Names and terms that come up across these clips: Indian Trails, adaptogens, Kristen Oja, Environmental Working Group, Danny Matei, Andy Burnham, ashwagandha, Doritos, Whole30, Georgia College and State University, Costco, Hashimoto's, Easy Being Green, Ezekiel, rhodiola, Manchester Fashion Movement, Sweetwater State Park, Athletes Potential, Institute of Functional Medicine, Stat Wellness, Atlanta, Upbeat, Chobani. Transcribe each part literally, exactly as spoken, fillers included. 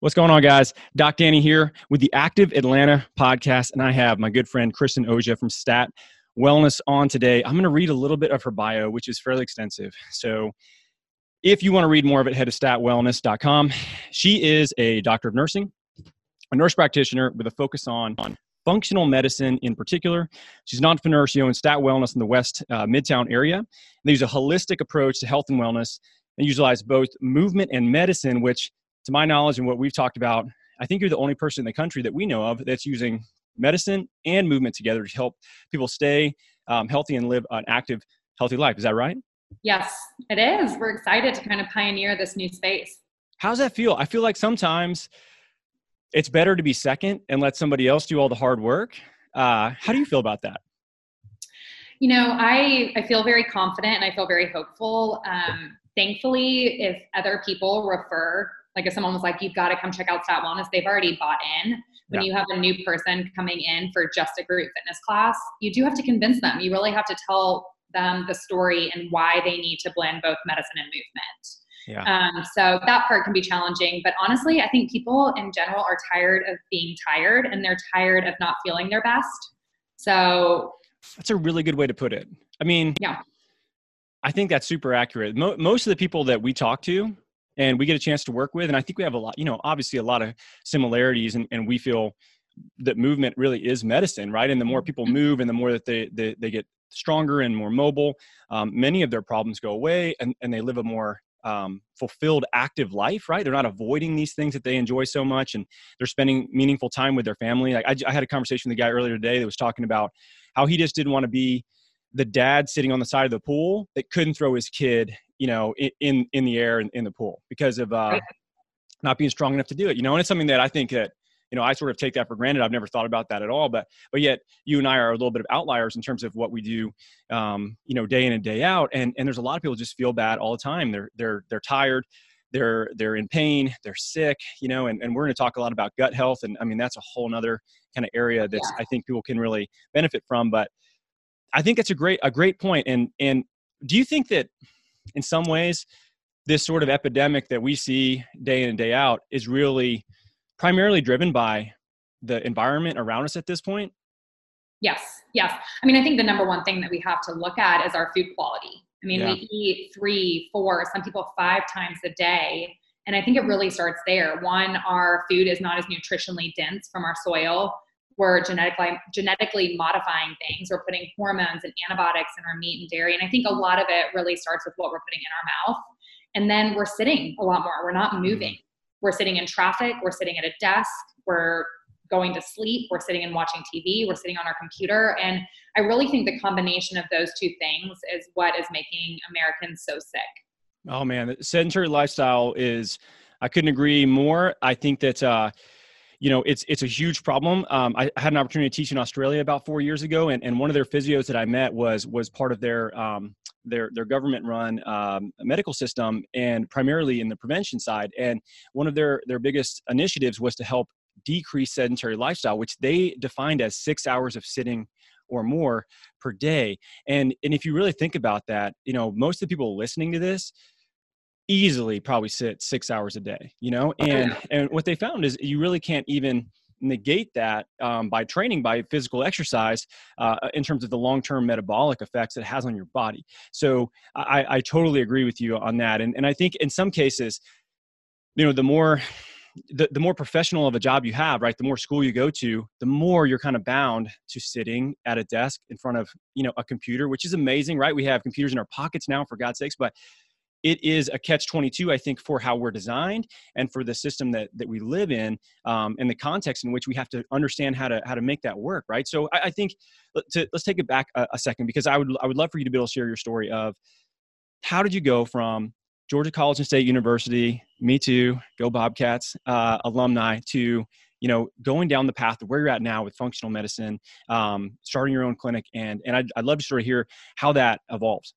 What's going on, guys? Doc Danny here with the Active Atlanta Podcast, and I have my good friend Kristen Oja from Stat Wellness on today. I'm going to read a little bit of her bio, which is fairly extensive. So if you want to read more of it, head to stat wellness dot com. She is a doctor of nursing, a nurse practitioner with a focus on, on functional medicine in particular. She's an entrepreneur. She owns Stat Wellness in the West uh, Midtown area. And they use a holistic approach to health and wellness and utilize both movement and medicine, which, to my knowledge and what we've talked about, I think you're the only person in the country that we know of that's using medicine and movement together to help people stay um, healthy and live an active, healthy life. Is that right? Yes, it is. We're excited to kind of pioneer this new space. How's that feel? I feel like sometimes it's better to be second and let somebody else do all the hard work. Uh, how do you feel about that? You know, I, I feel very confident and I feel very hopeful. Um, thankfully, if other people refer, like if someone was like, you've got to come check out Stat Wellness, they've already bought in. When yeah. you have a new person coming in for just a group fitness class, you do have to convince them. You really have to tell them the story and why they need to blend both medicine and movement. Yeah. Um, so that part can be challenging. But honestly, I think people in general are tired of being tired, and they're tired of not feeling their best. So that's a really good way to put it. I mean, yeah, I think that's super accurate. Mo- most of the people that we talk to and we get a chance to work with, and I think we have a lot, you know, obviously a lot of similarities, and, and we feel that movement really is medicine, right? And the more people move and the more that they they, they get stronger and more mobile, um, many of their problems go away, and, and they live a more um, fulfilled, active life, right? They're not avoiding these things that they enjoy so much, and they're spending meaningful time with their family. Like I, I had a conversation with a guy earlier today that was talking about how he just didn't want to be the dad sitting on the side of the pool that couldn't throw his kid, you know, in, in, in the air and in the pool because of uh, not being strong enough to do it, you know? And it's something that I think that, you know, I sort of take that for granted. I've never thought about that at all, but, but yet you and I are a little bit of outliers in terms of what we do, um, you know, day in and day out. And, and there's a lot of people just feel bad all the time. They're, they're, they're tired, they're, they're in pain, they're sick, you know, and, and we're going to talk a lot about gut health. And I mean, that's a whole nother kind of area that yeah. I think people can really benefit from, but I think that's a great, a great point. And, and do you think that in some ways this sort of epidemic that we see day in and day out is really primarily driven by the environment around us at this point? Yes. Yes. I mean, I think the number one thing that we have to look at is our food quality. I mean, yeah. we eat three, four, some people five times a day. And I think it really starts there. One, our food is not as nutritionally dense from our soil. We're genetically, genetically modifying things. We're putting hormones and antibiotics in our meat and dairy. And I think a lot of it really starts with what we're putting in our mouth. And then we're sitting a lot more. We're not moving. We're sitting in traffic. We're sitting at a desk. We're going to sleep. We're sitting and watching T V. We're sitting on our computer. And I really think the combination of those two things is what is making Americans so sick. Oh, man. The sedentary lifestyle is, I couldn't agree more. I think that, uh, you know, it's it's a huge problem. Um, I had an opportunity to teach in Australia about four years ago, and, and one of their physios that I met was was part of their um, their their government-run um, medical system, and primarily in the prevention side. And one of their their biggest initiatives was to help decrease sedentary lifestyle, which they defined as six hours of sitting or more per day. And and if you really think about that, you know, most of the people listening to this easily probably sit six hours a day, you know, and, and what they found is you really can't even negate that um, by training, by physical exercise, uh, in terms of the long-term metabolic effects it has on your body. So I, I totally agree with you on that. And, and I think in some cases, you know, the more the, the more professional of a job you have, right, the more school you go to, the more you're kind of bound to sitting at a desk in front of, you know, a computer, which is amazing, right? We have computers in our pockets now, for God's sakes, but it is a catch twenty-two, I think, for how we're designed and for the system that, that we live in, um, and the context in which we have to understand how to, how to make that work, right? So I, I think to, let's take it back a, a second, because I would, I would love for you to be able to share your story of how did you go from Georgia College and State University, me too, go Bobcats, uh, alumni, to, you know, going down the path of where you're at now with functional medicine, um, starting your own clinic. And, and I'd, I'd love to sort of hear how that evolves.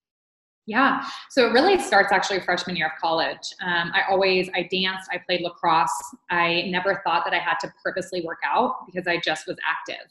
Yeah. So it really starts actually freshman year of college. Um, I always, I danced, I played lacrosse. I never thought that I had to purposely work out because I just was active.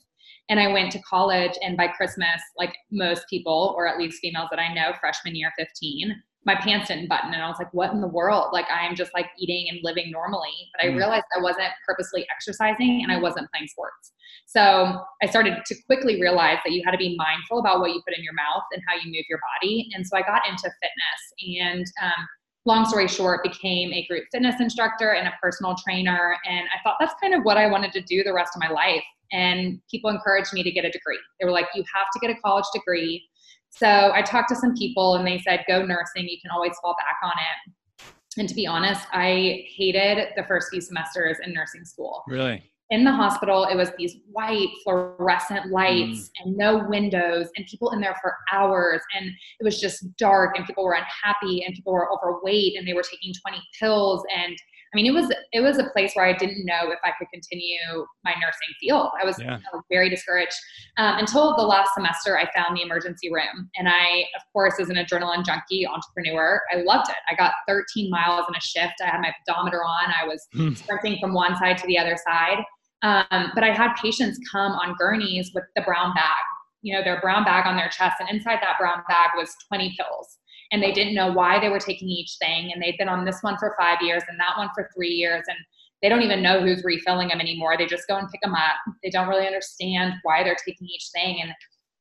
And I went to college, and by Christmas, like most people, or at least females that I know, freshman year fifteen, my pants didn't button. And I was like, what in the world? Like, I'm just like eating and living normally. But I mm. realized I wasn't purposely exercising and I wasn't playing sports. So I started to quickly realize that you had to be mindful about what you put in your mouth and how you move your body. And so I got into fitness, and um, long story short, became a group fitness instructor and a personal trainer. And I thought that's kind of what I wanted to do the rest of my life. And people encouraged me to get a degree. They were like, you have to get a college degree. So I talked to some people and they said, go nursing, you can always fall back on it. And to be honest, I hated the first few semesters in nursing school. Really? In the hospital, it was these white fluorescent lights mm. and no windows, and people in there for hours. And it was just dark, and people were unhappy, and people were overweight, and they were taking twenty pills. And I mean, it was, it was a place where I didn't know if I could continue my nursing field. I was yeah. uh, very discouraged um, until the last semester I found the emergency room. And I, of course, as an adrenaline junkie entrepreneur, I loved it. I got thirteen miles in a shift. I had my pedometer on. I was mm. sprinting from one side to the other side. Um, but I had patients come on gurneys with the brown bag, you know, their brown bag on their chest. And inside that brown bag was twenty pills. And they didn't know why they were taking each thing. And they've been on this one for five years and that one for three years. And they don't even know who's refilling them anymore. They just go and pick them up. They don't really understand why they're taking each thing. And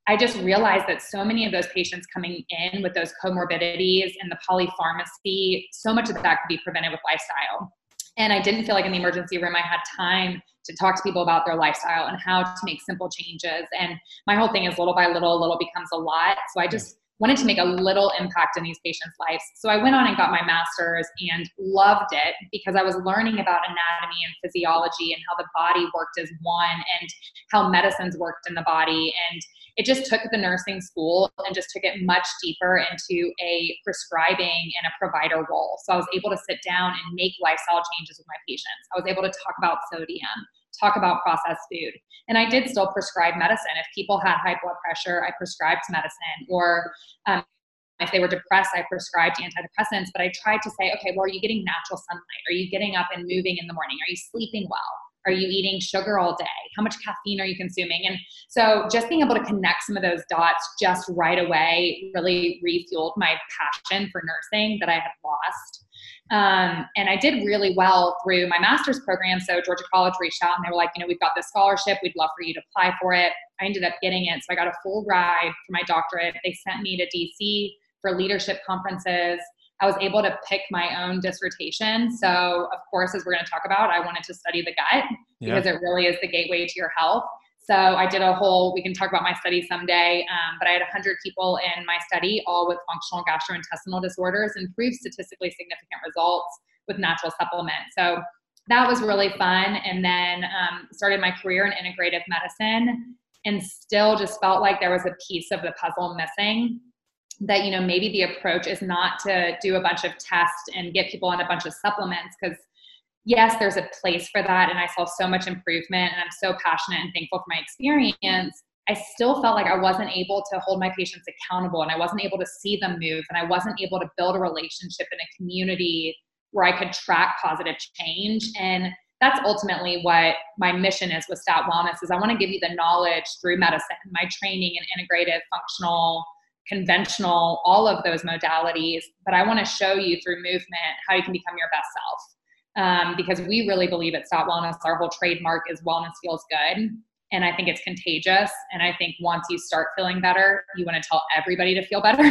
I just realized that so many of those patients coming in with those comorbidities and the polypharmacy, so much of that could be prevented with lifestyle. And I didn't feel like in the emergency room I had time to talk to people about their lifestyle and how to make simple changes. And my whole thing is little by little, little becomes a lot. So I just wanted to make a little impact in these patients' lives. So I went on and got my master's and loved it because I was learning about anatomy and physiology and how the body worked as one and how medicines worked in the body. And it just took the nursing school and just took it much deeper into a prescribing and a provider role. So I was able to sit down and make lifestyle changes with my patients. I was able to talk about sodium, talk about processed food. And I did still prescribe medicine. If people had high blood pressure, I prescribed medicine. Or um, if they were depressed, I prescribed antidepressants. But I tried to say, okay, well, are you getting natural sunlight? Are you getting up and moving in the morning? Are you sleeping well? Are you eating sugar all day? How much caffeine are you consuming? And so just being able to connect some of those dots just right away really refueled my passion for nursing that I had lost. Um, and I did really well through my master's program. So Georgia College reached out and they were like, you know, we've got this scholarship. We'd love for you to apply for it. I ended up getting it. So I got a full ride for my doctorate. They sent me to D C for leadership conferences. I was able to pick my own dissertation. So of course, as we're going to talk about, I wanted to study the gut because yeah. it really is the gateway to your health. So I did a whole, we can talk about my study someday, um, but I had one hundred people in my study, all with functional gastrointestinal disorders, and proved statistically significant results with natural supplements. So that was really fun. And then um, started my career in integrative medicine, and still just felt like there was a piece of the puzzle missing. That, you know, maybe the approach is not to do a bunch of tests and get people on a bunch of supplements, because yes, there's a place for that. And I saw so much improvement, and I'm so passionate and thankful for my experience. I still felt like I wasn't able to hold my patients accountable, and I wasn't able to see them move. And I wasn't able to build a relationship in a community where I could track positive change. And that's ultimately what my mission is with Stat Wellness, is I want to give you the knowledge through medicine, my training in integrative, functional, conventional, all of those modalities, but I want to show you through movement how you can become your best self. Um, because we really believe at Stat Wellness, our whole trademark is wellness feels good. And I think it's contagious. And I think once you start feeling better, you want to tell everybody to feel better.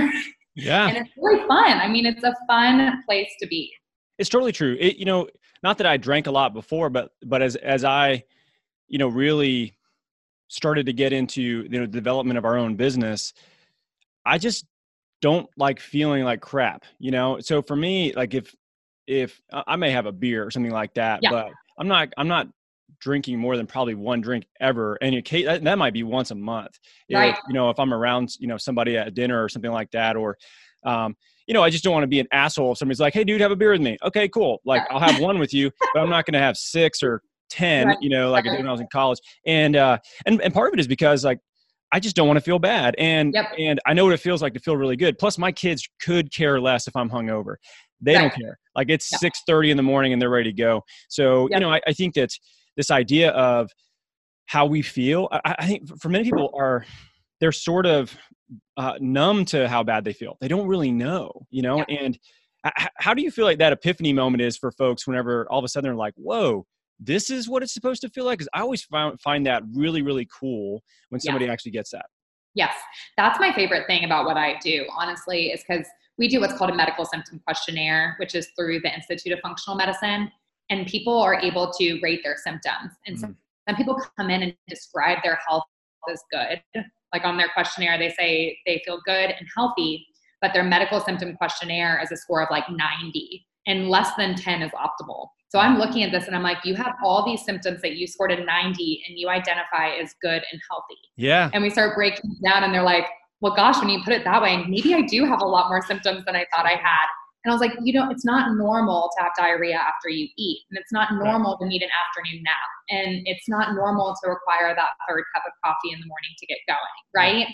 Yeah. And it's really fun. I mean, it's a fun place to be. It's totally true. It, you know, not that I drank a lot before, but but as as I, you know, really started to get into, you know, the development of our own business, I just don't like feeling like crap, you know? So for me, like if, if I may have a beer or something like that, yeah. but I'm not, I'm not drinking more than probably one drink ever. And in case, that, that might be once a month, right. if, you know, if I'm around, you know, somebody at dinner or something like that, or, um, you know, I just don't want to be an asshole. If somebody's like, hey dude, have a beer with me. Okay, cool. Like I'll have one with you, but I'm not going to have six or ten, right. you know, like right. I did when I was in college. And, uh, and, and part of it is because like, I just don't want to feel bad. And, yep. and I know what it feels like to feel really good. Plus my kids could care less if I'm hungover. They right. don't care. Like it's yep. six thirty in the morning and they're ready to go. So, yep. you know, I, I think that this idea of how we feel, I, I think for many people are, they're sort of uh, numb to how bad they feel. They don't really know, you know, yep. and I, how do you feel like that epiphany moment is for folks whenever all of a sudden they're like, whoa, this is what it's supposed to feel like? Because I always find, find that really, really cool when somebody yeah. actually gets that. Yes. That's my favorite thing about what I do, honestly, is because we do what's called a medical symptom questionnaire, which is through the Institute of Functional Medicine. And people are able to rate their symptoms. And mm. some, some people come in and describe their health as good. Like on their questionnaire, they say they feel good and healthy, but their medical symptom questionnaire is a score of like ninety. And less than ten is optimal. So I'm looking at this and I'm like, you have all these symptoms that you scored a ninety and you identify as good and healthy. Yeah. And we start breaking down and they're like, well, gosh, when you put it that way, maybe I do have a lot more symptoms than I thought I had. And I was like, you know, it's not normal to have diarrhea after you eat. And it's not normal to need an afternoon nap. And it's not normal to require that third cup of coffee in the morning to get going, right?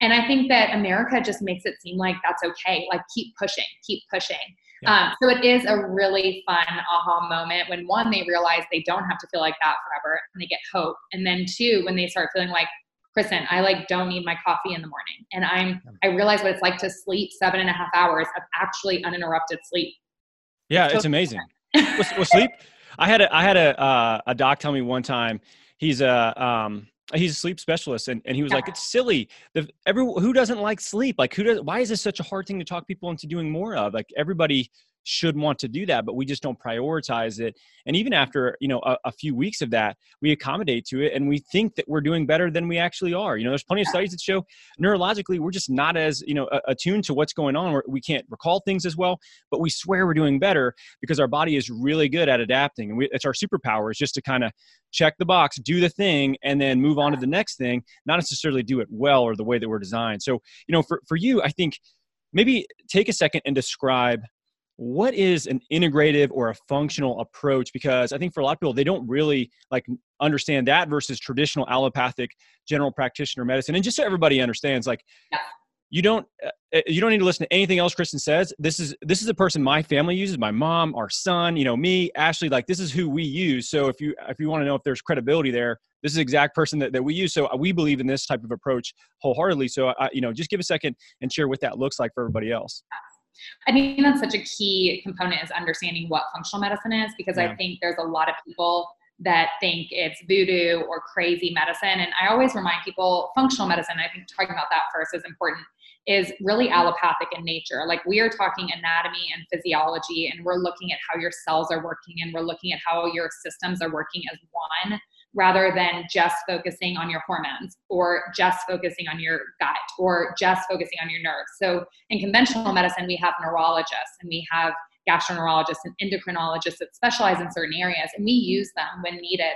And I think that America just makes it seem like that's okay. Like keep pushing, keep pushing. Yeah. Um, so it is a really fun aha moment when one, they realize they don't have to feel like that forever and they get hope. And then two, when they start feeling like, Kristen, I like don't need my coffee in the morning. And I'm, I realize what it's like to sleep seven and a half hours of actually uninterrupted sleep. Yeah. It's, totally it's amazing. Well, well, sleep. I had a, I had a, uh, a doc tell me one time he's a, um, he's a sleep specialist. And, and he was yeah. like, it's silly. The, every, who doesn't like sleep? Like who does, why is this such a hard thing to talk people into doing more of? Like everybody should want to do that, but we just don't prioritize it. And even after, you know, a, a few weeks of that, we accommodate to it. And we think that we're doing better than we actually are. You know, there's plenty of studies that show neurologically, we're just not as, you know, attuned to what's going on. We're, we can't recall things as well, but we swear we're doing better because our body is really good at adapting. And we, it's our superpower is just to kind of check the box, do the thing, and then move on to the next thing, not necessarily do it well or the way that we're designed. So, you know, for, for you, I think maybe take a second and describe what is an integrative or a functional approach? Because I think for a lot of people, they don't really like understand that versus traditional allopathic general practitioner medicine. And just so everybody understands, like yeah. you don't, uh, you don't need to listen to anything else Kristen says. This is, this is the person my family uses, my mom, our son, you know, me, Ashley, like this is who we use. So if you, if you want to know if there's credibility there, this is the exact person that, that we use. So we believe in this type of approach wholeheartedly. So I, you know, just give a second and share what that looks like for everybody else. I think that's such a key component is understanding what functional medicine is, because yeah. I think there's a lot of people that think it's voodoo or crazy medicine. And I always remind people functional medicine, I think talking about that first is important, is really allopathic in nature. Like we are talking anatomy and physiology, and we're looking at how your cells are working, and we're looking at how your systems are working as one, rather than just focusing on your hormones or just focusing on your gut or just focusing on your nerves. So in conventional medicine, we have neurologists and we have gastroenterologists and endocrinologists that specialize in certain areas, and we use them when needed.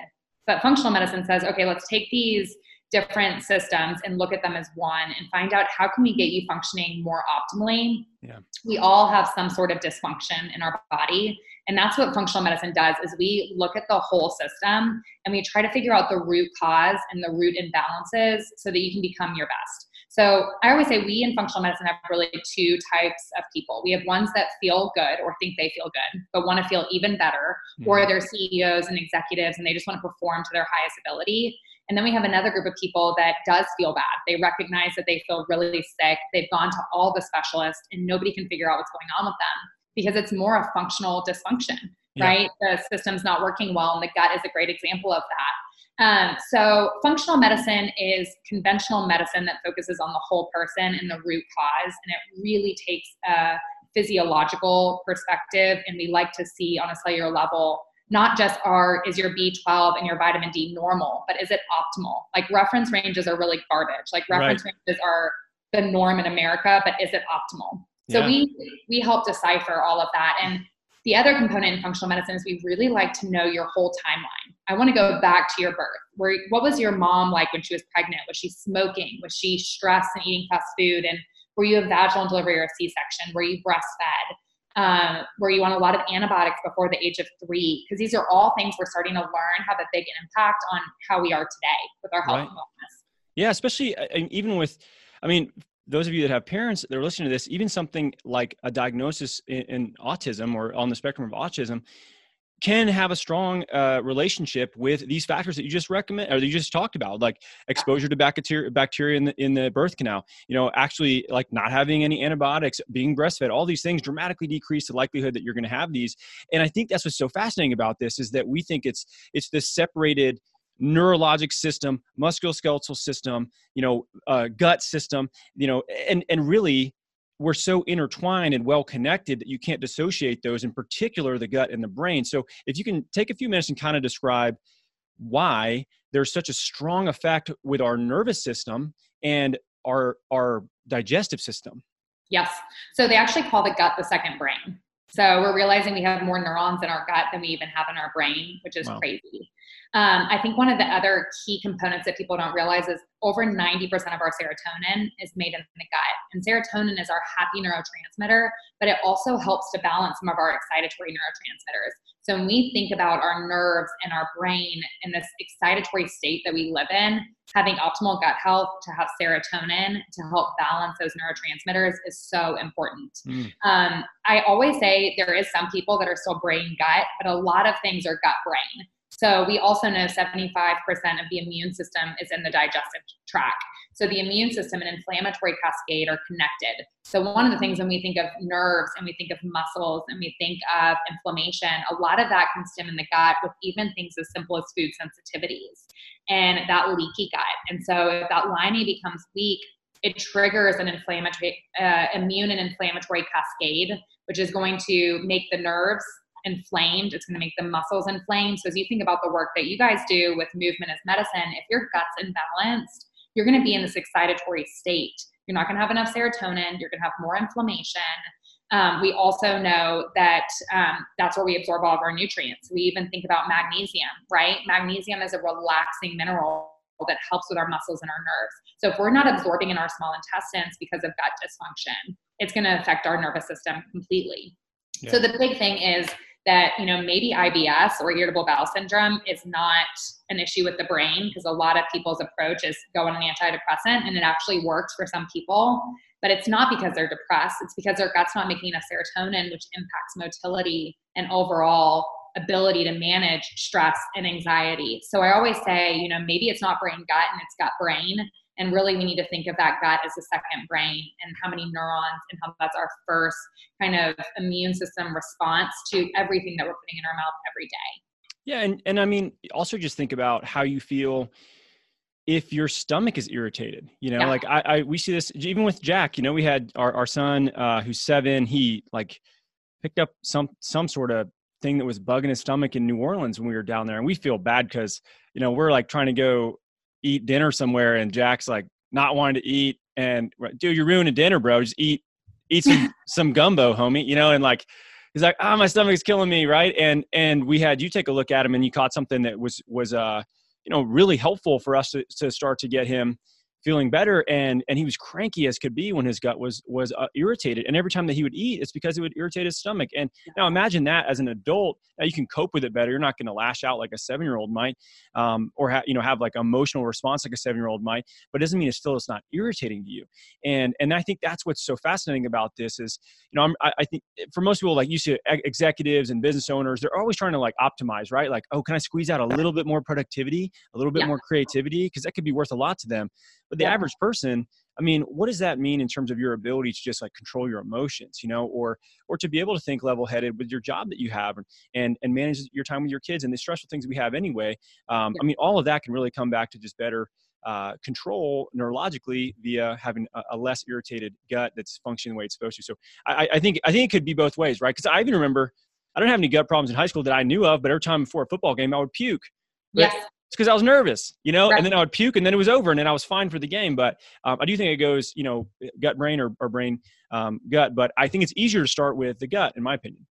But functional medicine says, okay, let's take these different systems and look at them as one and find out how can we get you functioning more optimally. Yeah. We all have some sort of dysfunction in our body. And that's what functional medicine does, is we look at the whole system and we try to figure out the root cause and the root imbalances so that you can become your best. So I always say we in functional medicine have really two types of people. We have ones that feel good or think they feel good, but want to feel even better, mm-hmm. or they're C E Os and executives and they just want to perform to their highest ability. And then we have another group of people that does feel bad. They recognize that they feel really sick. They've gone to all the specialists and nobody can figure out what's going on with them, because it's more a functional dysfunction, yeah. right? The system's not working well, and the gut is a great example of that. Um, so functional medicine is conventional medicine that focuses on the whole person and the root cause, and it really takes a physiological perspective, and we like to see on a cellular level not just are, is your B twelve and your vitamin D normal, but is it optimal? Like reference ranges are really garbage. Like reference right. ranges are the norm in America, but is it optimal? So yeah. we, we help decipher all of that. And the other component in functional medicine is we really like to know your whole timeline. I want to go back to your birth. Where, what was your mom like when she was pregnant? Was she smoking? Was she stressed and eating fast food? And were you a vaginal delivery or a C-section? Were you breastfed? Um, were you on a lot of antibiotics before the age of three? Because these are all things we're starting to learn have a big impact on how we are today with our health right. and wellness. Yeah, especially uh, even with, I mean, those of you that have parents that are listening to this, even something like a diagnosis in, in autism or on the spectrum of autism can have a strong uh, relationship with these factors that you just recommend or that you just talked about, like exposure to bacteria, bacteria in the, in the birth canal, you know, actually like not having any antibiotics, being breastfed, all these things dramatically decrease the likelihood that you're going to have these. And I think that's what's so fascinating about this is that we think it's, it's this separated neurologic system, musculoskeletal system, you know, uh, gut system, you know, and, and really, we're so intertwined and well connected that you can't dissociate those, in particular the gut and the brain. So if you can take a few minutes and kind of describe why there's such a strong effect with our nervous system and our, our digestive system. Yes. So they actually call the gut the second brain. So we're realizing we have more neurons in our gut than we even have in our brain, which is wow. crazy. Um, I think one of the other key components that people don't realize is over ninety percent of our serotonin is made in the gut. And serotonin is our happy neurotransmitter, but it also helps to balance some of our excitatory neurotransmitters. So when we think about our nerves and our brain in this excitatory state that we live in, having optimal gut health to have serotonin to help balance those neurotransmitters is so important. Mm. Um, I always say there is some people that are still brain gut, but a lot of things are gut brain. So we also know seventy-five percent of the immune system is in the digestive tract. So the immune system and inflammatory cascade are connected. So one of the things when we think of nerves and we think of muscles and we think of inflammation, a lot of that can stem in the gut with even things as simple as food sensitivities and that leaky gut. And so if that lining becomes weak, it triggers an inflammatory, uh, immune and inflammatory cascade, which is going to make the nerves inflamed. It's going to make the muscles inflamed. So as you think about the work that you guys do with movement as medicine, if your gut's imbalanced, you're going to be in this excitatory state. You're not going to have enough serotonin. You're going to have more inflammation. Um, we also know that um, that's where we absorb all of our nutrients. We even think about magnesium, right? Magnesium is a relaxing mineral that helps with our muscles and our nerves. So if we're not absorbing in our small intestines because of gut dysfunction, it's going to affect our nervous system completely. Yeah. So the big thing is that, you know, maybe I B S or irritable bowel syndrome is not an issue with the brain, because a lot of people's approach is go on an antidepressant and it actually works for some people, but it's not because they're depressed. It's because their gut's not making enough serotonin, which impacts motility and overall ability to manage stress and anxiety. So I always say, you know, maybe it's not brain gut and it's gut brain. And really we need to think of that gut as the second brain and how many neurons and how that's our first kind of immune system response to everything that we're putting in our mouth every day. Yeah. And, and I mean, also just think about how you feel if your stomach is irritated, you know, yeah. like I, I, we see this even with Jack, you know, we had our, our son uh, who's seven, he like picked up some, some sort of thing that was bugging his stomach in New Orleans when we were down there. And we feel bad because, you know, we're like trying to go eat dinner somewhere and Jack's like not wanting to eat, and dude, you're ruining dinner, bro. Just eat, eat some, some gumbo, homie, you know? And like, he's like, ah, oh, my stomach's killing me. Right. And, and we had, you take a look at him and you caught something that was, was, uh, you know, really helpful for us to, to start to get him feeling better. And, and he was cranky as could be when his gut was, was uh, irritated. And every time that he would eat, it's because it would irritate his stomach. And now imagine that as an adult, now you can cope with it better. You're not going to lash out like a seven-year-old might, um, or ha- you know, have like emotional response like a seven-year-old might, but it doesn't mean it's still, it's not irritating to you. And, and I think that's what's so fascinating about this is, you know, I'm, I, I think for most people, like you see executives and business owners, they're always trying to like optimize, right? Like, oh, can I squeeze out a little bit more productivity, a little bit yeah. more creativity? Cause that could be worth a lot to them. But the yeah. average person, I mean, what does that mean in terms of your ability to just like control your emotions, you know, or, or to be able to think level-headed with your job that you have, and, and, and manage your time with your kids and the stressful things we have anyway. Um, yeah. I mean, all of that can really come back to just better uh, control neurologically via having a, a less irritated gut that's functioning the way it's supposed to. So I, I think, I think it could be both ways, right? Cause I even remember I don't have any gut problems in high school that I knew of, but every time before a football game, I would puke. Yes. It's because I was nervous, you know, right. And then I would puke and then it was over and then I was fine for the game. But um, I do think it goes, you know, gut brain or, or brain um, gut, but I think it's easier to start with the gut in my opinion.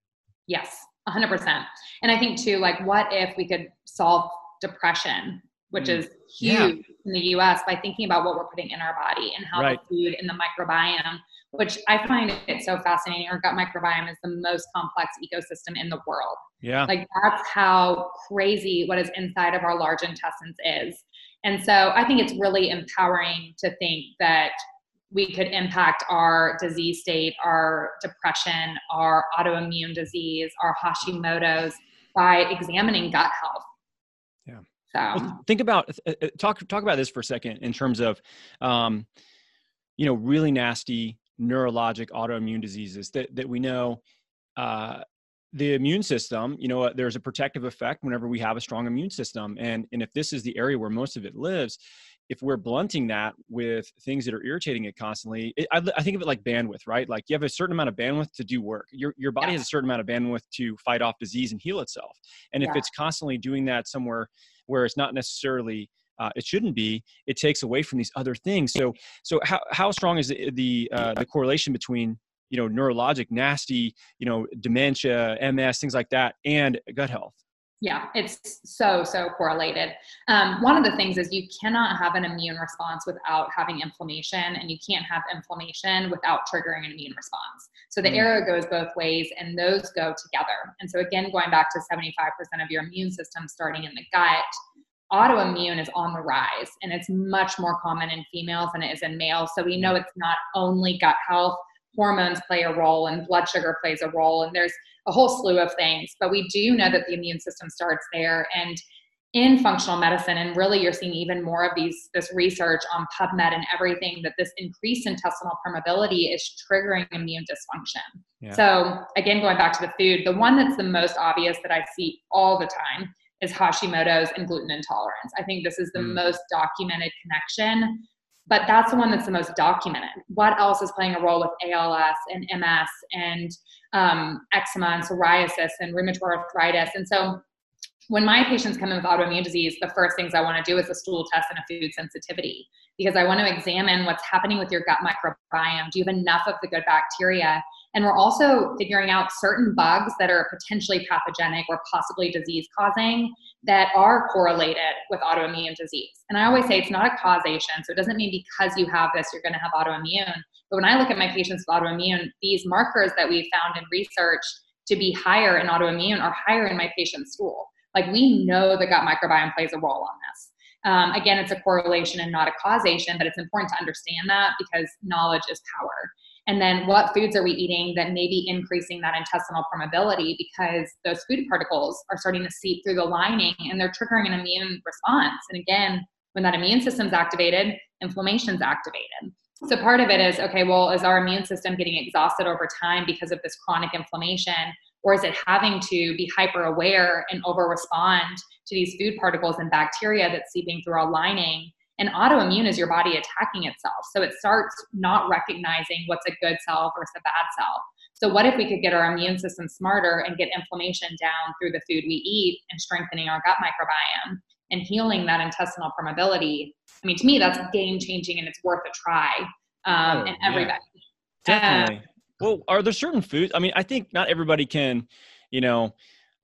Yes, a hundred percent. And I think too, like what if we could solve depression, which mm. is huge yeah. in the U S by thinking about what we're putting in our body and how right. the food and the microbiome, which I find it so fascinating. Our gut microbiome is the most complex ecosystem in the world. Yeah. Like that's how crazy what is inside of our large intestines is. And so I think it's really empowering to think that we could impact our disease state, our depression, our autoimmune disease, our Hashimoto's by examining gut health. Yeah. So well, think about, talk, talk about this for a second in terms of, um, you know, really nasty neurologic autoimmune diseases that, that we know, uh, the immune system, you know, there's a protective effect whenever we have a strong immune system. And, and if this is the area where most of it lives, if we're blunting that with things that are irritating it constantly, it, I, I think of it like bandwidth, right? Like you have a certain amount of bandwidth to do work. Your, your body yeah. has a certain amount of bandwidth to fight off disease and heal itself. And if yeah. it's constantly doing that somewhere where it's not necessarily Uh, it shouldn't be, it takes away from these other things. So, so how, how strong is the, the, uh, the correlation between, you know, neurologic, nasty, you know, dementia, M S, things like that, and gut health? Yeah, it's so, so correlated. Um, one of the things is you cannot have an immune response without having inflammation, and you can't have inflammation without triggering an immune response. So the mm. arrow goes both ways, and those go together. And so again, going back to seventy-five percent of your immune system starting in the gut, autoimmune is on the rise, and it's much more common in females than it is in males. So we know it's not only gut health, hormones play a role and blood sugar plays a role. And there's a whole slew of things, but we do know that the immune system starts there. And in functional medicine, and really you're seeing even more of these, this research on PubMed and everything, that this increased intestinal permeability is triggering immune dysfunction. Yeah. So again, going back to the food, the one that's the most obvious that I see all the time is Hashimoto's and gluten intolerance. I think this is the mm. most documented connection, but that's the one that's the most documented. What else is playing a role with A L S and M S and um, eczema and psoriasis and rheumatoid arthritis? And so when my patients come in with autoimmune disease, the first things I want to do is a stool test and a food sensitivity, because I want to examine what's happening with your gut microbiome. Do you have enough of the good bacteria? And we're also figuring out certain bugs that are potentially pathogenic or possibly disease-causing that are correlated with autoimmune disease. And I always say it's not a causation, so it doesn't mean because you have this, you're going to have autoimmune. But when I look at my patients with autoimmune, these markers that we've found in research to be higher in autoimmune are higher in my patient's stool. Like, we know the gut microbiome plays a role on this. Um, again, it's a correlation and not a causation, but it's important to understand that because knowledge is power. And then what foods are we eating that may be increasing that intestinal permeability, because those food particles are starting to seep through the lining and they're triggering an immune response. And again, when that immune system's activated, inflammation's activated. So part of it is, okay, well, is our immune system getting exhausted over time because of this chronic inflammation, or is it having to be hyper aware and over respond to these food particles and bacteria that's seeping through our lining? And autoimmune is your body attacking itself. So it starts not recognizing what's a good cell versus a bad cell. So what if we could get our immune system smarter and get inflammation down through the food we eat and strengthening our gut microbiome and healing that intestinal permeability? I mean, to me, that's game-changing, and it's worth a try. Um, oh, and everybody. Yeah. Definitely. Um, well, are there certain foods? I mean, I think not everybody can, you know,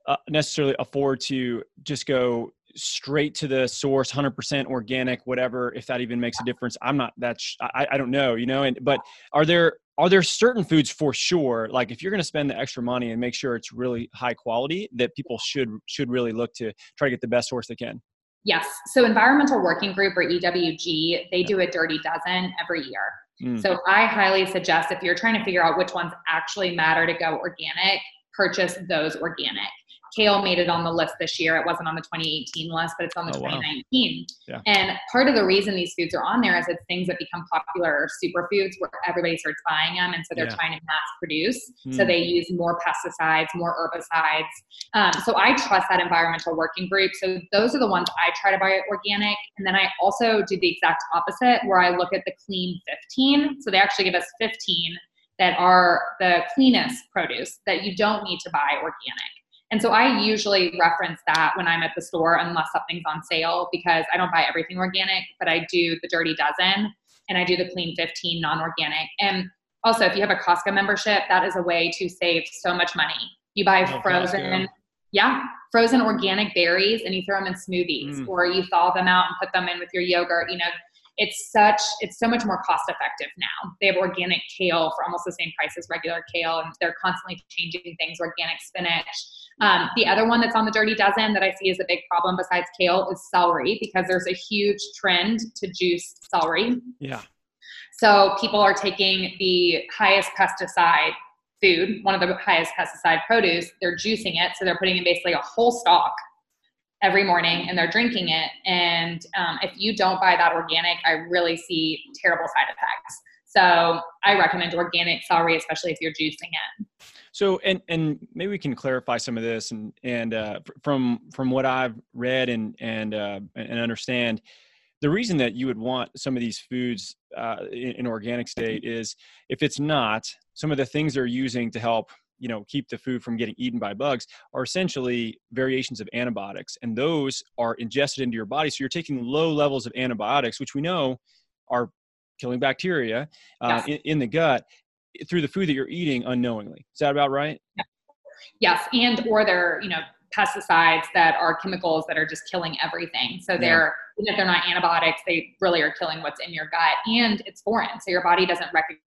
uh, necessarily afford to just go straight to the source, one hundred percent organic, whatever, if that even makes a difference. I'm not, that's, I, I don't know, you know, and, but are there, are there certain foods for sure? Like, if you're going to spend the extra money and make sure it's really high quality, that people should, should really look to try to get the best source they can. Yes. So Environmental Working Group, or E W G, they do a dirty dozen every year. Mm. So I highly suggest, if you're trying to figure out which ones actually matter to go organic, purchase those organic. Kale made it on the list this year. It wasn't on the twenty eighteen list, but it's on the oh, twenty nineteen. Wow. Yeah. And part of the reason these foods are on there is it's things that become popular, or superfoods, where everybody starts buying them. And so they're yeah. trying to mass produce. Mm. So they use more pesticides, more herbicides. Um, so I trust that Environmental Working Group. So those are the ones I try to buy organic. And then I also do the exact opposite, where I look at the Clean fifteen. So they actually give us fifteen that are the cleanest produce that you don't need to buy organic. And so I usually reference that when I'm at the store, unless something's on sale, because I don't buy everything organic, but I do the dirty dozen and I do the clean fifteen non-organic. And also, if you have a Costco membership, that is a way to save so much money. You buy oh, frozen, Costco. yeah, frozen organic berries and you throw them in smoothies mm. or you thaw them out and put them in with your yogurt. You know, it's such, it's so much more cost effective now. They have organic kale for almost the same price as regular kale, and they're constantly changing things, organic spinach. Um, the other one that's on the dirty dozen that I see is a big problem besides kale is celery, because there's a huge trend to juice celery. Yeah. So people are taking the highest pesticide food, one of the highest pesticide produce, they're juicing it. So they're putting in basically a whole stalk every morning and they're drinking it. And um, if you don't buy that organic, I really see terrible side effects. So I recommend organic celery, especially if you're juicing it. So, and, and maybe we can clarify some of this, and, and, uh, from, from what I've read and, and, uh, and understand, the reason that you would want some of these foods, uh, in, in organic state is if it's not, some of the things they're using to help, you know, keep the food from getting eaten by bugs are essentially variations of antibiotics. And those are ingested into your body. So you're taking low levels of antibiotics, which we know are killing bacteria, uh, yes. in, in the gut, through the food that you're eating unknowingly. Is that about right? Yes. And, or they're, you know, pesticides that are chemicals that are just killing everything. So they're, yeah. even if they're not antibiotics, they really are killing what's in your gut, and it's foreign. So your body doesn't recognize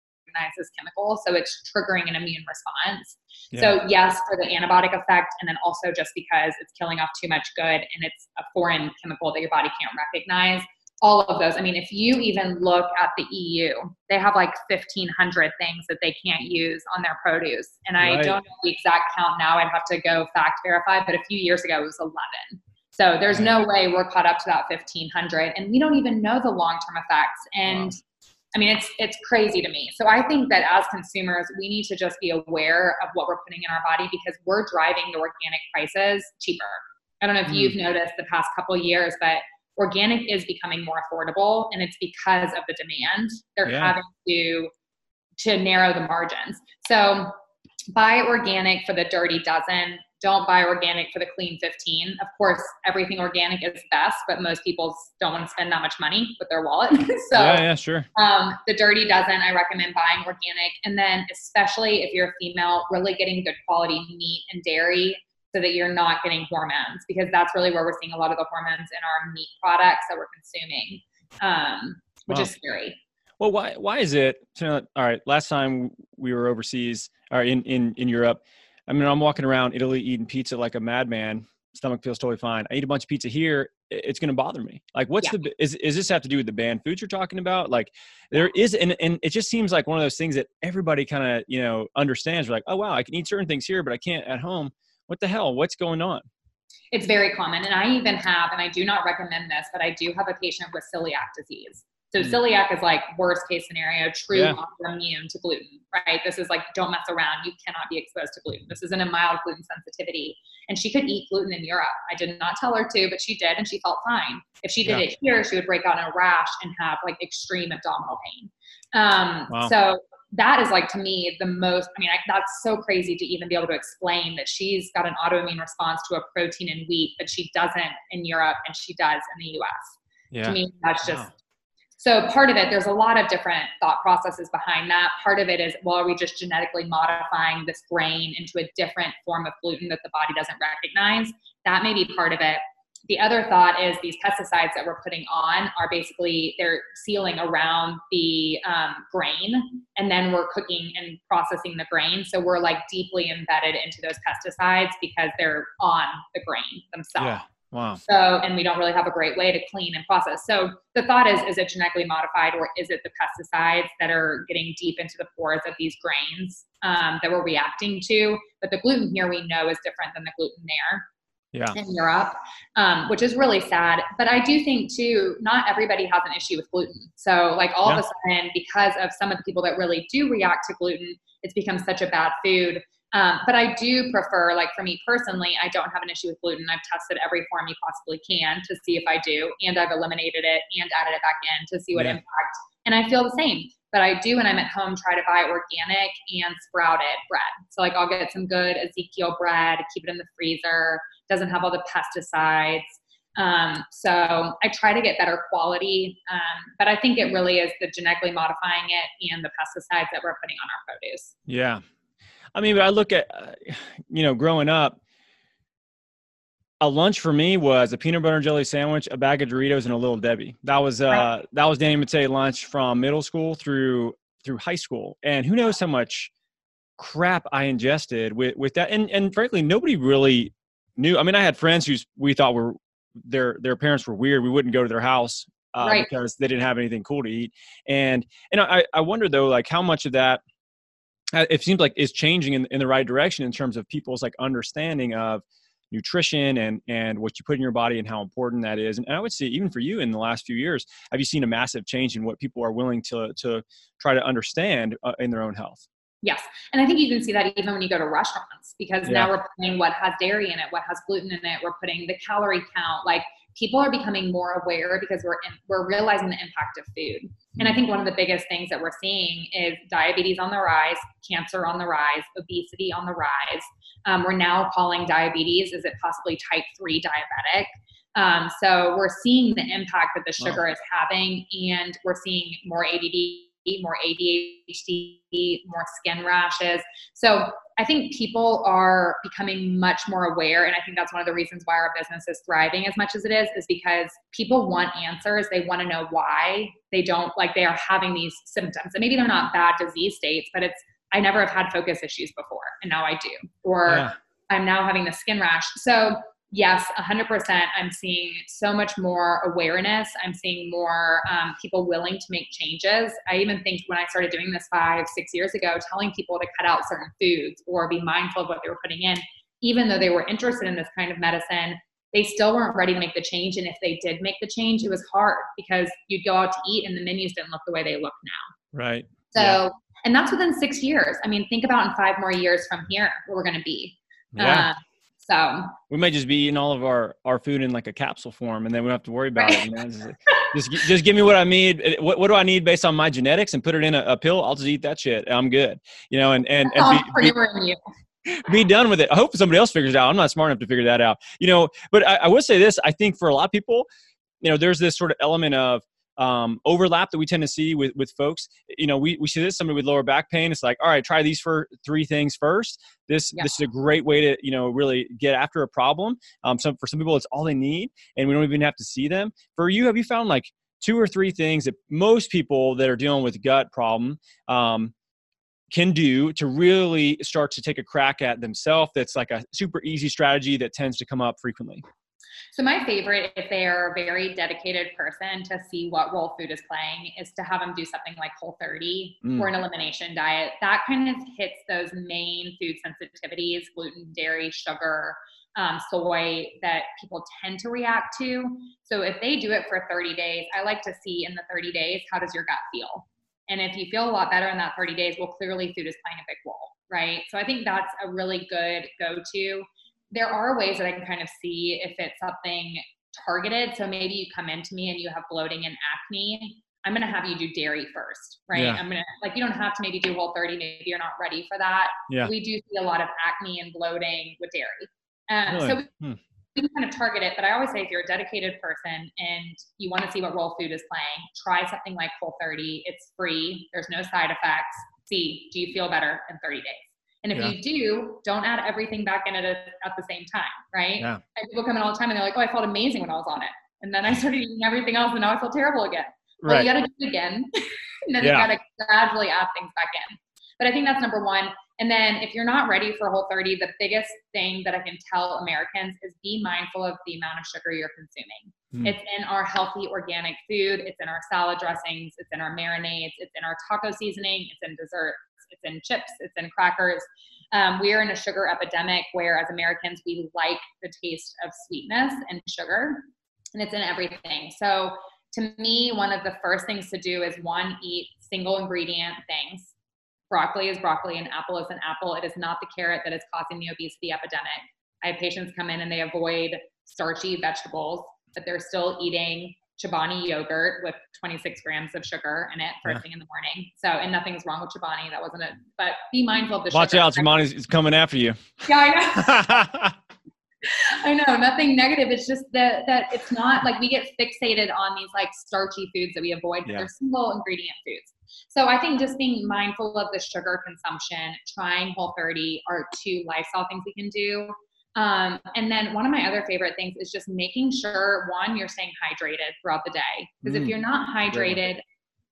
this chemical. So it's triggering an immune response. Yeah. So yes, for the antibiotic effect. And then also just because it's killing off too much good and it's a foreign chemical that your body can't recognize. All of those. I mean, if you even look at the E U, they have like fifteen hundred things that they can't use on their produce. And I right. don't know the exact count now. I'd have to go fact verify, but a few years ago it was eleven. So there's right. no way we're caught up to that fifteen hundred, and we don't even know the long-term effects. And wow. I mean, it's, it's crazy to me. So I think that as consumers, we need to just be aware of what we're putting in our body, because we're driving the organic prices cheaper. I don't know if mm. you've noticed the past couple of years, but organic is becoming more affordable, and it's because of the demand. They're yeah. having to to narrow the margins. So buy organic for the dirty dozen. Don't buy organic for the clean fifteen. Of course, everything organic is best, but most people don't want to spend that much money with their wallet. so yeah, yeah, sure. Um, the dirty dozen, I recommend buying organic. And then especially if you're a female, really getting good quality meat and dairy, so that you're not getting hormones, because that's really where we're seeing a lot of the hormones in our meat products that we're consuming, um, which wow. is scary. Well, why, why is it, you know, all right, last time we were overseas or in, in, in Europe, I mean, I'm walking around Italy eating pizza like a madman. Stomach feels totally fine. I eat a bunch of pizza here. It's going to bother me. Like what's yeah. the, is, is this have to do with the banned foods you're talking about? Like there is, and, and it just seems like one of those things that everybody kind of, you know, understands. We're like, oh wow, I can eat certain things here, but I can't at home. What the hell? What's going on? It's very common. And I even have, and I do not recommend this, but I do have a patient with celiac disease. So mm. celiac is like worst case scenario, true yeah. autoimmune to gluten, right? This is like, don't mess around. You cannot be exposed to gluten. This isn't a mild gluten sensitivity. And she could eat gluten in Europe. I did not tell her to, but she did, and she felt fine. If she did yeah. it here, she would break out in a rash and have like extreme abdominal pain. Um, wow. So that is like, to me, the most, I mean, I, that's so crazy to even be able to explain that she's got an autoimmune response to a protein in wheat, but she doesn't in Europe and she does in the U S. Yeah. To me, that's just, wow. so part of it, there's a lot of different thought processes behind that. Part of it is, well, are we just genetically modifying this grain into a different form of gluten that the body doesn't recognize? That may be part of it. The other thought is these pesticides that we're putting on are basically, they're sealing around the um, grain, and then we're cooking and processing the grain. So we're like deeply embedded into those pesticides because they're on the grain themselves. Yeah. Wow. So, and we don't really have a great way to clean and process. So the thought is, is it genetically modified, or is it the pesticides that are getting deep into the pores of these grains um, that we're reacting to? But the gluten here we know is different than the gluten there. Yeah. in Europe, um, which is really sad. But I do think too, not everybody has an issue with gluten. So like all yeah. of a sudden, because of some of the people that really do react to gluten, it's become such a bad food. Um, but I do prefer, like for me personally, I don't have an issue with gluten. I've tested every form you possibly can to see if I do, and I've eliminated it and added it back in to see what yeah. impact. And I feel the same. But I do, when I'm at home, try to buy organic and sprouted bread. So like I'll get some good Ezekiel bread, keep it in the freezer, doesn't have all the pesticides. Um, so I try to get better quality, um, but I think it really is the genetically modifying it and the pesticides that we're putting on our produce. Yeah. I mean, but I look at, uh, you know, growing up, a lunch for me was a peanut butter and jelly sandwich, a bag of Doritos, and a Little Debbie. That was, uh, right. that was Danny Matei lunch from middle school through, through high school. And who knows how much crap I ingested with, with that. And, and frankly, nobody really knew. I mean, I had friends who we thought were, their, their parents were weird. We wouldn't go to their house uh, right. because they didn't have anything cool to eat. And, and I, I wonder though, like how much of that, it seems like is changing in, in the right direction in terms of people's like understanding of nutrition and, and what you put in your body and how important that is. And I would say even for you in the last few years, have you seen a massive change in what people are willing to, to try to understand uh, in their own health? Yes. And I think you can see that even when you go to restaurants, because yeah. now we're putting what has dairy in it, what has gluten in it. We're putting the calorie count. Like people are becoming more aware because we're, in, we're realizing the impact of food. And I think one of the biggest things that we're seeing is diabetes on the rise, cancer on the rise, obesity on the rise. Um, we're now calling diabetes, is it possibly type three diabetic? Um, so we're seeing the impact that the sugar wow. is having, and we're seeing more A D D, more A D H D, more skin rashes. So I think people are becoming much more aware. And I think that's one of the reasons why our business is thriving as much as it is, is because people want answers. They want to know why they don't, like they are having these symptoms. And maybe they're not bad disease states, but it's, I never have had focus issues before, and now I do, or yeah. I'm now having the skin rash. So yes, one hundred percent. I'm seeing so much more awareness. I'm seeing more um, people willing to make changes. I even think when I started doing this five, six years ago, telling people to cut out certain foods or be mindful of what they were putting in, even though they were interested in this kind of medicine, they still weren't ready to make the change. And if they did make the change, it was hard because you'd go out to eat and the menus didn't look the way they look now. Right. So, yeah. and that's within six years. I mean, think about in five more years from here, where we're going to be. Yeah. Uh, So we may just be eating all of our, our food in like a capsule form, and then we don't have to worry about right. it. You know? Just, like, just, just give me what I need. What, what do I need based on my genetics, and put it in a, a pill. I'll just eat that shit. I'm good. You know, and, and, and be, be, be done with it. I hope somebody else figures it out. I'm not smart enough to figure that out, you know, but I, I will say this. I think for a lot of people, you know, there's this sort of element of um, overlap that we tend to see with, with folks. You know, we, we see this, somebody with lower back pain. It's like, all right, try these for three things first. This, yeah. this is a great way to, you know, really get after a problem. Um, some, for some people, it's all they need, and we don't even have to see them. For you, have you found like two or three things that most people that are dealing with gut problem, um, can do to really start to take a crack at themselves? That's like a super easy strategy that tends to come up frequently. So my favorite, if they are a very dedicated person to see what role food is playing, is to have them do something like Whole thirty mm. or an elimination diet. That kind of hits those main food sensitivities, gluten, dairy, sugar, um, soy, that people tend to react to. So if they do it for thirty days, I like to see in the thirty days, how does your gut feel? And if you feel a lot better in that thirty days, well, clearly food is playing a big role, right? So I think that's a really good go-to. There are ways that I can kind of see if it's something targeted. So maybe you come into me and you have bloating and acne. I'm going to have you do dairy first, right? Yeah. I'm going to, like, you don't have to maybe do Whole thirty. Maybe you're not ready for that. Yeah. We do see a lot of acne and bloating with dairy. Um, really? So we, hmm. we can kind of target it. But I always say if you're a dedicated person and you want to see what role food is playing, try something like Whole thirty. It's free. There's no side effects. See, do you feel better in thirty days? And if yeah. you do, don't add everything back in at, a, at the same time, right? Yeah. And people come in all the time and they're like, oh, I felt amazing when I was on it. And then I started eating everything else and now I feel terrible again. Well, right. you got to do it again. And then yeah. you got to gradually add things back in. But I think that's number one. And then if you're not ready for Whole thirty, the biggest thing that I can tell Americans is be mindful of the amount of sugar you're consuming. Mm. It's in our healthy organic food. It's in our salad dressings. It's in our marinades. It's in our taco seasoning. It's in dessert. It's in chips, it's in crackers. Um, we are in a sugar epidemic where as Americans, we like the taste of sweetness and sugar, and it's in everything. So to me, one of the first things to do is one, eat single ingredient things. Broccoli is broccoli and apple is an apple. It is not the carrot that is causing the obesity epidemic. I have patients come in and they avoid starchy vegetables, but they're still eating Chobani yogurt with twenty-six grams of sugar in it first yeah. thing in the morning. So, and nothing's wrong with Chobani. That wasn't it. But be mindful of the Watch sugar. Watch out. Chobani is coming after you. Yeah, I know. I know, nothing negative. It's just that, that it's not like we get fixated on these like starchy foods that we avoid. Yeah. They're single ingredient foods. So I think just being mindful of the sugar consumption, trying Whole thirty are two lifestyle things we can do. Um, and then one of my other favorite things is just making sure, one, you're staying hydrated throughout the day. Because mm. if you're not hydrated, yeah.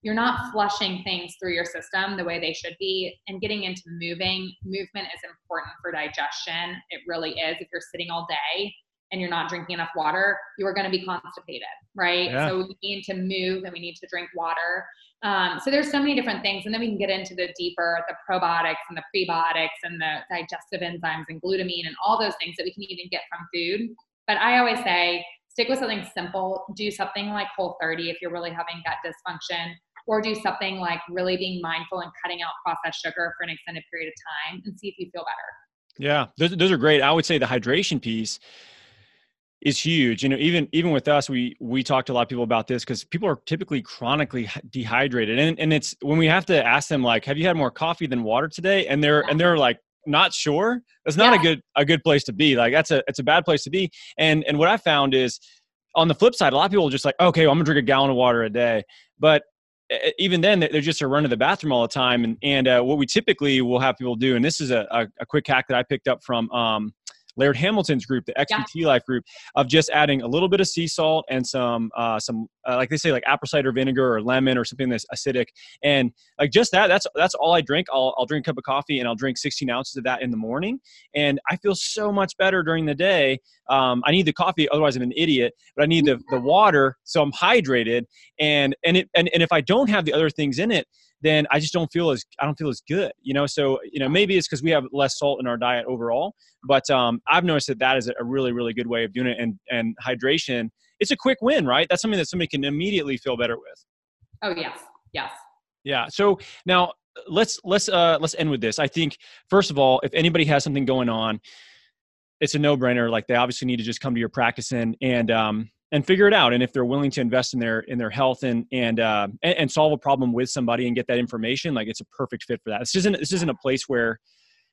you're not flushing things through your system the way they should be, and getting into moving. Movement is important for digestion. It really is. If you're sitting all day and you're not drinking enough water, you are going to be constipated, right? Yeah. So we need to move and we need to drink water. Um, so there's so many different things. And then we can get into the deeper, the probiotics and the prebiotics and the digestive enzymes and glutamine and all those things that we can even get from food. But I always say, stick with something simple. Do something like Whole thirty if you're really having gut dysfunction, or do something like really being mindful and cutting out processed sugar for an extended period of time and see if you feel better. Yeah, those, those are great. I would say the hydration piece is huge. You know, even, even with us, we, we talked to a lot of people about this because people are typically chronically dehydrated. And, and it's when we have to ask them, like, have you had more coffee than water today? And they're, yeah. and they're like, not sure. That's not yeah. a good, a good place to be. Like that's a, it's a bad place to be. And, and what I found is on the flip side, a lot of people are just like, okay, well, I'm gonna drink a gallon of water a day. But even then, they're just a run to the bathroom all the time. And, and uh, what we typically will have people do, and this is a, a, a quick hack that I picked up from um, Laird Hamilton's group, the X P T yeah. Life group, of just adding a little bit of sea salt and some, uh, some uh, like they say, like apple cider vinegar or lemon or something that's acidic. And like just that, that's that's all I drink. I'll, I'll drink a cup of coffee and I'll drink sixteen ounces of that in the morning. And I feel so much better during the day. Um, I need the coffee, otherwise I'm an idiot, but I need the, the water, so I'm hydrated. And and it and, and if I don't have the other things in it, then I just don't feel as I don't feel as good, you know. So you know, maybe it's because we have less salt in our diet overall. But um, I've noticed that that is a really, really good way of doing it. And and hydration, it's a quick win, right? That's something that somebody can immediately feel better with. Oh yes, yes. Yeah. So now let's let's uh, let's end with this. I think first of all, if anybody has something going on, it's a no-brainer. Like they obviously need to just come to your practice and and um, and figure it out. And if they're willing to invest in their in their health and and, uh, and and solve a problem with somebody and get that information, like it's a perfect fit for that. This isn't this isn't a place where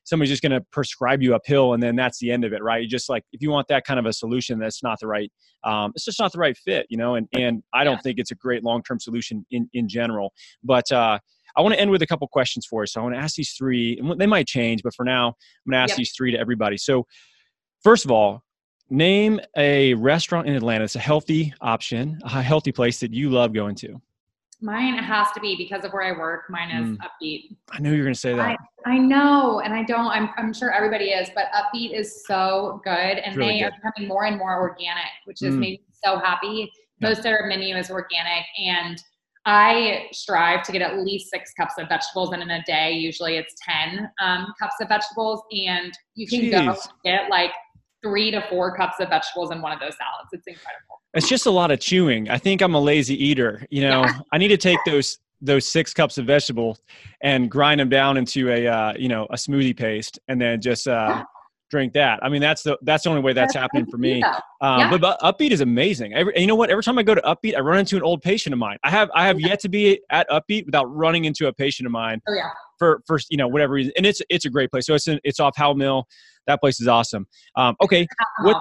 somebody's just going to prescribe you uphill and then that's the end of it, right? You just like if you want that kind of a solution, that's not the right. Um, it's just not the right fit, you know. And and I don't yeah. think it's a great long-term solution in in general. But uh, I want to end with a couple questions for you. So I want to ask these three, and they might change, but for now, I'm going to ask yep. these three to everybody. So first of all, name a restaurant in Atlanta. It's a healthy option, a healthy place that you love going to. Mine has to be, because of where I work, mine is mm. Upbeat. I knew you were going to say that. I, I know. And I don't, I'm, I'm sure everybody is, but Upbeat is so good. And really they good. are becoming more and more organic, which is mm. made me so happy. Most of their menu is organic. And I strive to get at least six cups of vegetables, and in a day, usually it's ten um, cups of vegetables. And you can Jeez. go and get like three to four cups of vegetables in one of those salads. It's incredible. It's just a lot of chewing. I think I'm a lazy eater. You know, yeah. I need to take those those six cups of vegetables and grind them down into a uh, you know a smoothie paste, and then just uh, yeah. drink that. I mean, that's the that's the only way that's, that's happening for me. Um, yeah. but, but Upbeat is amazing. Every, you know what? Every time I go to Upbeat, I run into an old patient of mine. I have I have yeah. yet to be at Upbeat without running into a patient of mine. Oh yeah. For, for, you know, whatever reason. And it's, it's a great place. So it's, in, it's off Howell Mill. That place is awesome. Um, okay. What,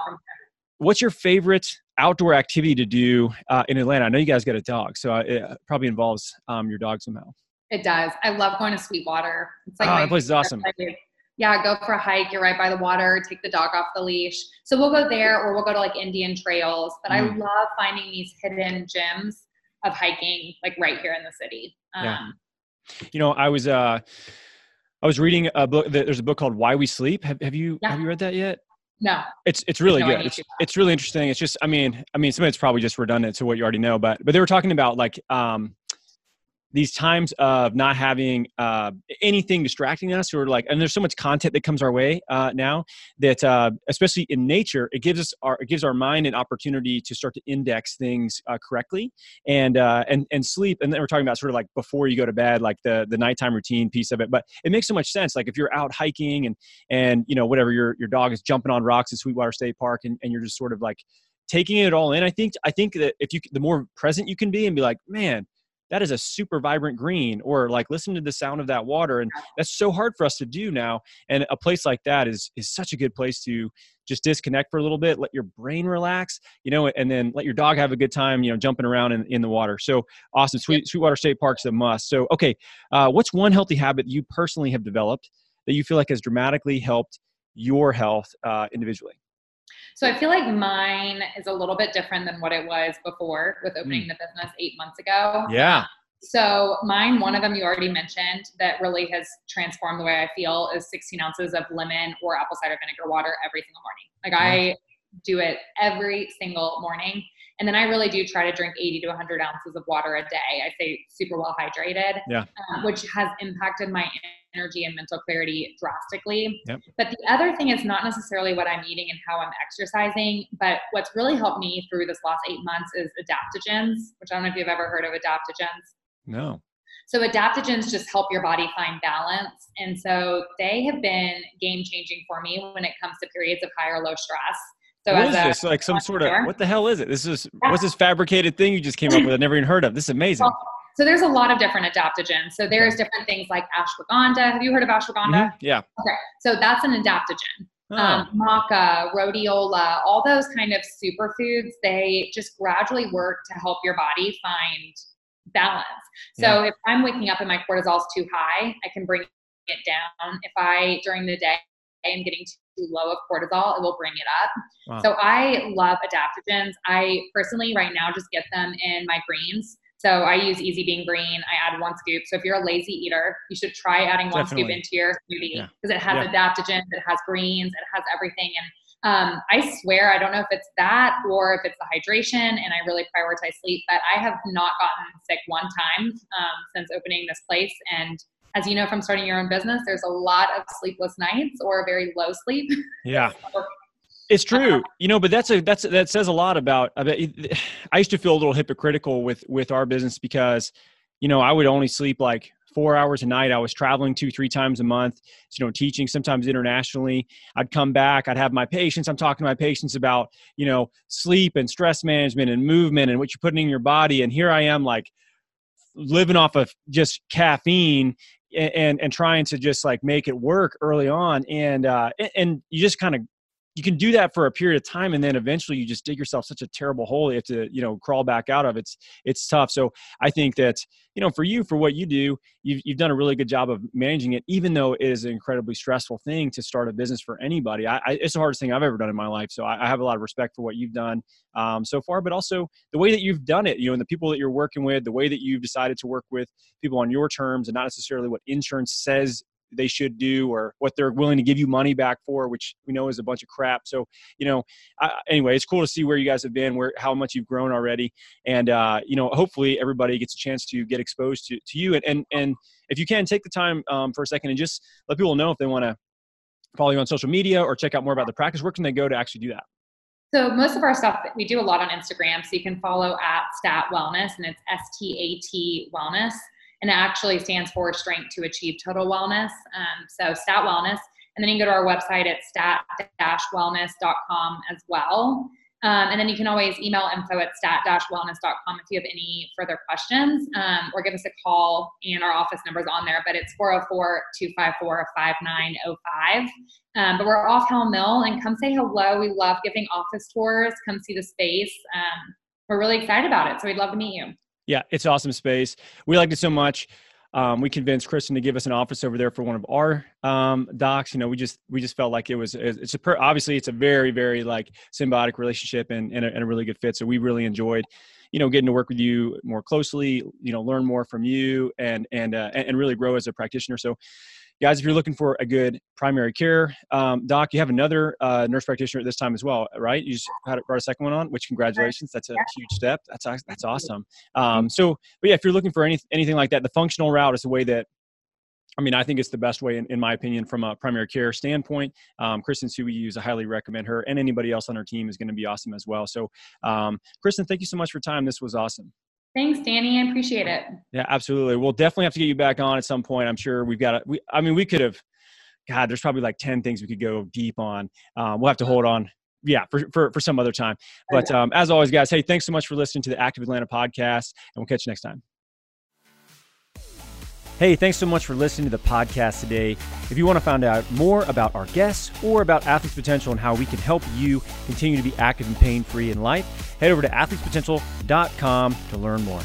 what's your favorite outdoor activity to do uh, in Atlanta? I know you guys got a dog, so it probably involves um, your dog somehow. It does. I love going to Sweetwater. It's like oh, that place is awesome. Yeah. Go for a hike. You're right by the water. Take the dog off the leash. So we'll go there, or we'll go to like Indian Trails, but mm. I love finding these hidden gems of hiking, like right here in the city. Um, yeah. You know, I was, uh, I was reading a book. There's a book called Why We Sleep. Have, have you, yeah. have you read that yet? No, it's, it's really no, good. It's, it's really interesting. It's just, I mean, I mean, some of it's probably just redundant to what you already know, but, but they were talking about like, um, these times of not having, uh, anything distracting us, or like, and there's so much content that comes our way, uh, now that, uh, especially in nature, it gives us our, it gives our mind an opportunity to start to index things uh, correctly and, uh, and, and sleep. And then we're talking about sort of like before you go to bed, like the, the nighttime routine piece of it, but it makes so much sense. Like if you're out hiking and, and, you know, whatever your, your dog is jumping on rocks at Sweetwater State Park and, and you're just sort of like taking it all in. I think, I think that if you, the more present you can be and be like, man, that is a super vibrant green, or like, listen to the sound of that water. And that's so hard for us to do now. And a place like that is, is such a good place to just disconnect for a little bit, let your brain relax, you know, and then let your dog have a good time, you know, jumping around in, in the water. So awesome. Sweet, Sweetwater State Park's a must. So, okay. Uh, what's one healthy habit you personally have developed that you feel like has dramatically helped your health uh, individually? So I feel like mine is a little bit different than what it was before with opening mm. the business eight months ago. Yeah. So mine, one of them you already mentioned that really has transformed the way I feel is sixteen ounces of lemon or apple cider vinegar water every single morning. Like yeah. I do it every single morning. And then I really do try to drink eighty to one hundred ounces of water a day. I stay super well hydrated, yeah. uh, which has impacted my energy and mental clarity drastically. Yep. But the other thing is not necessarily what I'm eating and how I'm exercising, but what's really helped me through this last eight months is adaptogens, which I don't know if you've ever heard of adaptogens. No. So adaptogens just help your body find balance. And so they have been game changing for me when it comes to periods of high or low stress. So what is a, this? Like some sort of, what the hell is it? This is, yeah. what's this fabricated thing you just came up with? I never even heard of. This is amazing. Well, so there's a lot of different adaptogens. So there's okay. different things like ashwagandha. Have you heard of ashwagandha? Mm-hmm. Yeah. Okay. So that's an adaptogen. Oh. Um, maca, rhodiola, all those kind of superfoods, they just gradually work to help your body find balance. So yeah. if I'm waking up and my cortisol is too high, I can bring it down. If I, during the day, I'm getting too low of cortisol, it will bring it up. Wow. So I love adaptogens. I personally right now just get them in my greens. So I use Easy Being Green. I add one scoop. So if you're a lazy eater, you should try adding one Definitely. scoop into your smoothie because yeah. it has yeah. adaptogens, it has greens, it has everything. And um, I swear, I don't know if it's that or if it's the hydration, and I really prioritize sleep, but I have not gotten sick one time um, since opening this place. And as you know, from starting your own business, there's a lot of sleepless nights or very low sleep. Yeah, it's true. You know, but that's a, that's, that says a lot about, about, I used to feel a little hypocritical with, with our business because, you know, I would only sleep like four hours a night. I was traveling two, three times a month, you know, teaching sometimes internationally. I'd come back, I'd have my patients. I'm talking to my patients about, you know, sleep and stress management and movement and what you're putting in your body. And here I am like living off of just caffeine and, and trying to just like make it work early on. And, uh, and you just kind of, you can do that for a period of time. And then eventually you just dig yourself such a terrible hole. You have to, you know, crawl back out of it. It's, it's tough. So I think that, you know, for you, for what you do, you've, you've done a really good job of managing it, even though it is an incredibly stressful thing to start a business for anybody. I, I it's the hardest thing I've ever done in my life. So I, I have a lot of respect for what you've done um, so far, but also the way that you've done it, you know, and the people that you're working with, the way that you've decided to work with people on your terms and not necessarily what insurance says they should do or what they're willing to give you money back for, which we know is a bunch of crap. So, you know, I, anyway, it's cool to see where you guys have been, where, how much you've grown already. And, uh, you know, hopefully everybody gets a chance to get exposed to, to you. And, and, and if you can take the time um, for a second and just let people know if they want to follow you on social media or check out more about the practice, where can they go to actually do that? So most of our stuff, we do a lot on Instagram. So you can follow at Stat Wellness, and it's S T A T Wellness. And it actually stands for Strength to Achieve Total Wellness. Um, so Stat Wellness. And then you can go to our website at stat dash wellness dot com as well. Um, and then you can always email info at stat dash wellness dot com if you have any further questions, um, or give us a call, and our office number's on there, but it's four oh four, two five four, five nine oh five. Um, but we're off Hell Mill, and come say hello. We love giving office tours. Come see the space. Um, we're really excited about it. So we'd love to meet you. Yeah, it's awesome space. We liked it so much. Um, we convinced Kristen to give us an office over there for one of our um, docs. You know, we just we just felt like it was. It's a per, obviously it's a very very like symbiotic relationship and and a, and a really good fit. So we really enjoyed, you know, getting to work with you more closely. You know, learn more from you and and uh, and really grow as a practitioner. So, guys, if you're looking for a good primary care um, doc, you have another uh, nurse practitioner at this time as well, right? You just had, brought a second one on, which congratulations. That's a huge step. That's that's awesome. Um, so, but yeah, if you're looking for any, anything like that, the functional route is the way that, I mean, I think it's the best way, in, in my opinion, from a primary care standpoint. Um, Kristen's who we use. I highly recommend her, and anybody else on our team is going to be awesome as well. So, um, Kristen, thank you so much for your time. This was awesome. Thanks, Danny. I appreciate it. Yeah, absolutely. We'll definitely have to get you back on at some point. I'm sure we've got, a, we, I mean, we could have, God, there's probably like ten things we could go deep on. Um, we'll have to hold on yeah, for, for, for some other time. But um, as always, guys, hey, thanks so much for listening to the Active Atlanta podcast, and we'll catch you next time. Hey, thanks so much for listening to the podcast today. If you want to find out more about our guests or about Athletes Potential and how we can help you continue to be active and pain-free in life, head over to athletes potential dot com to learn more.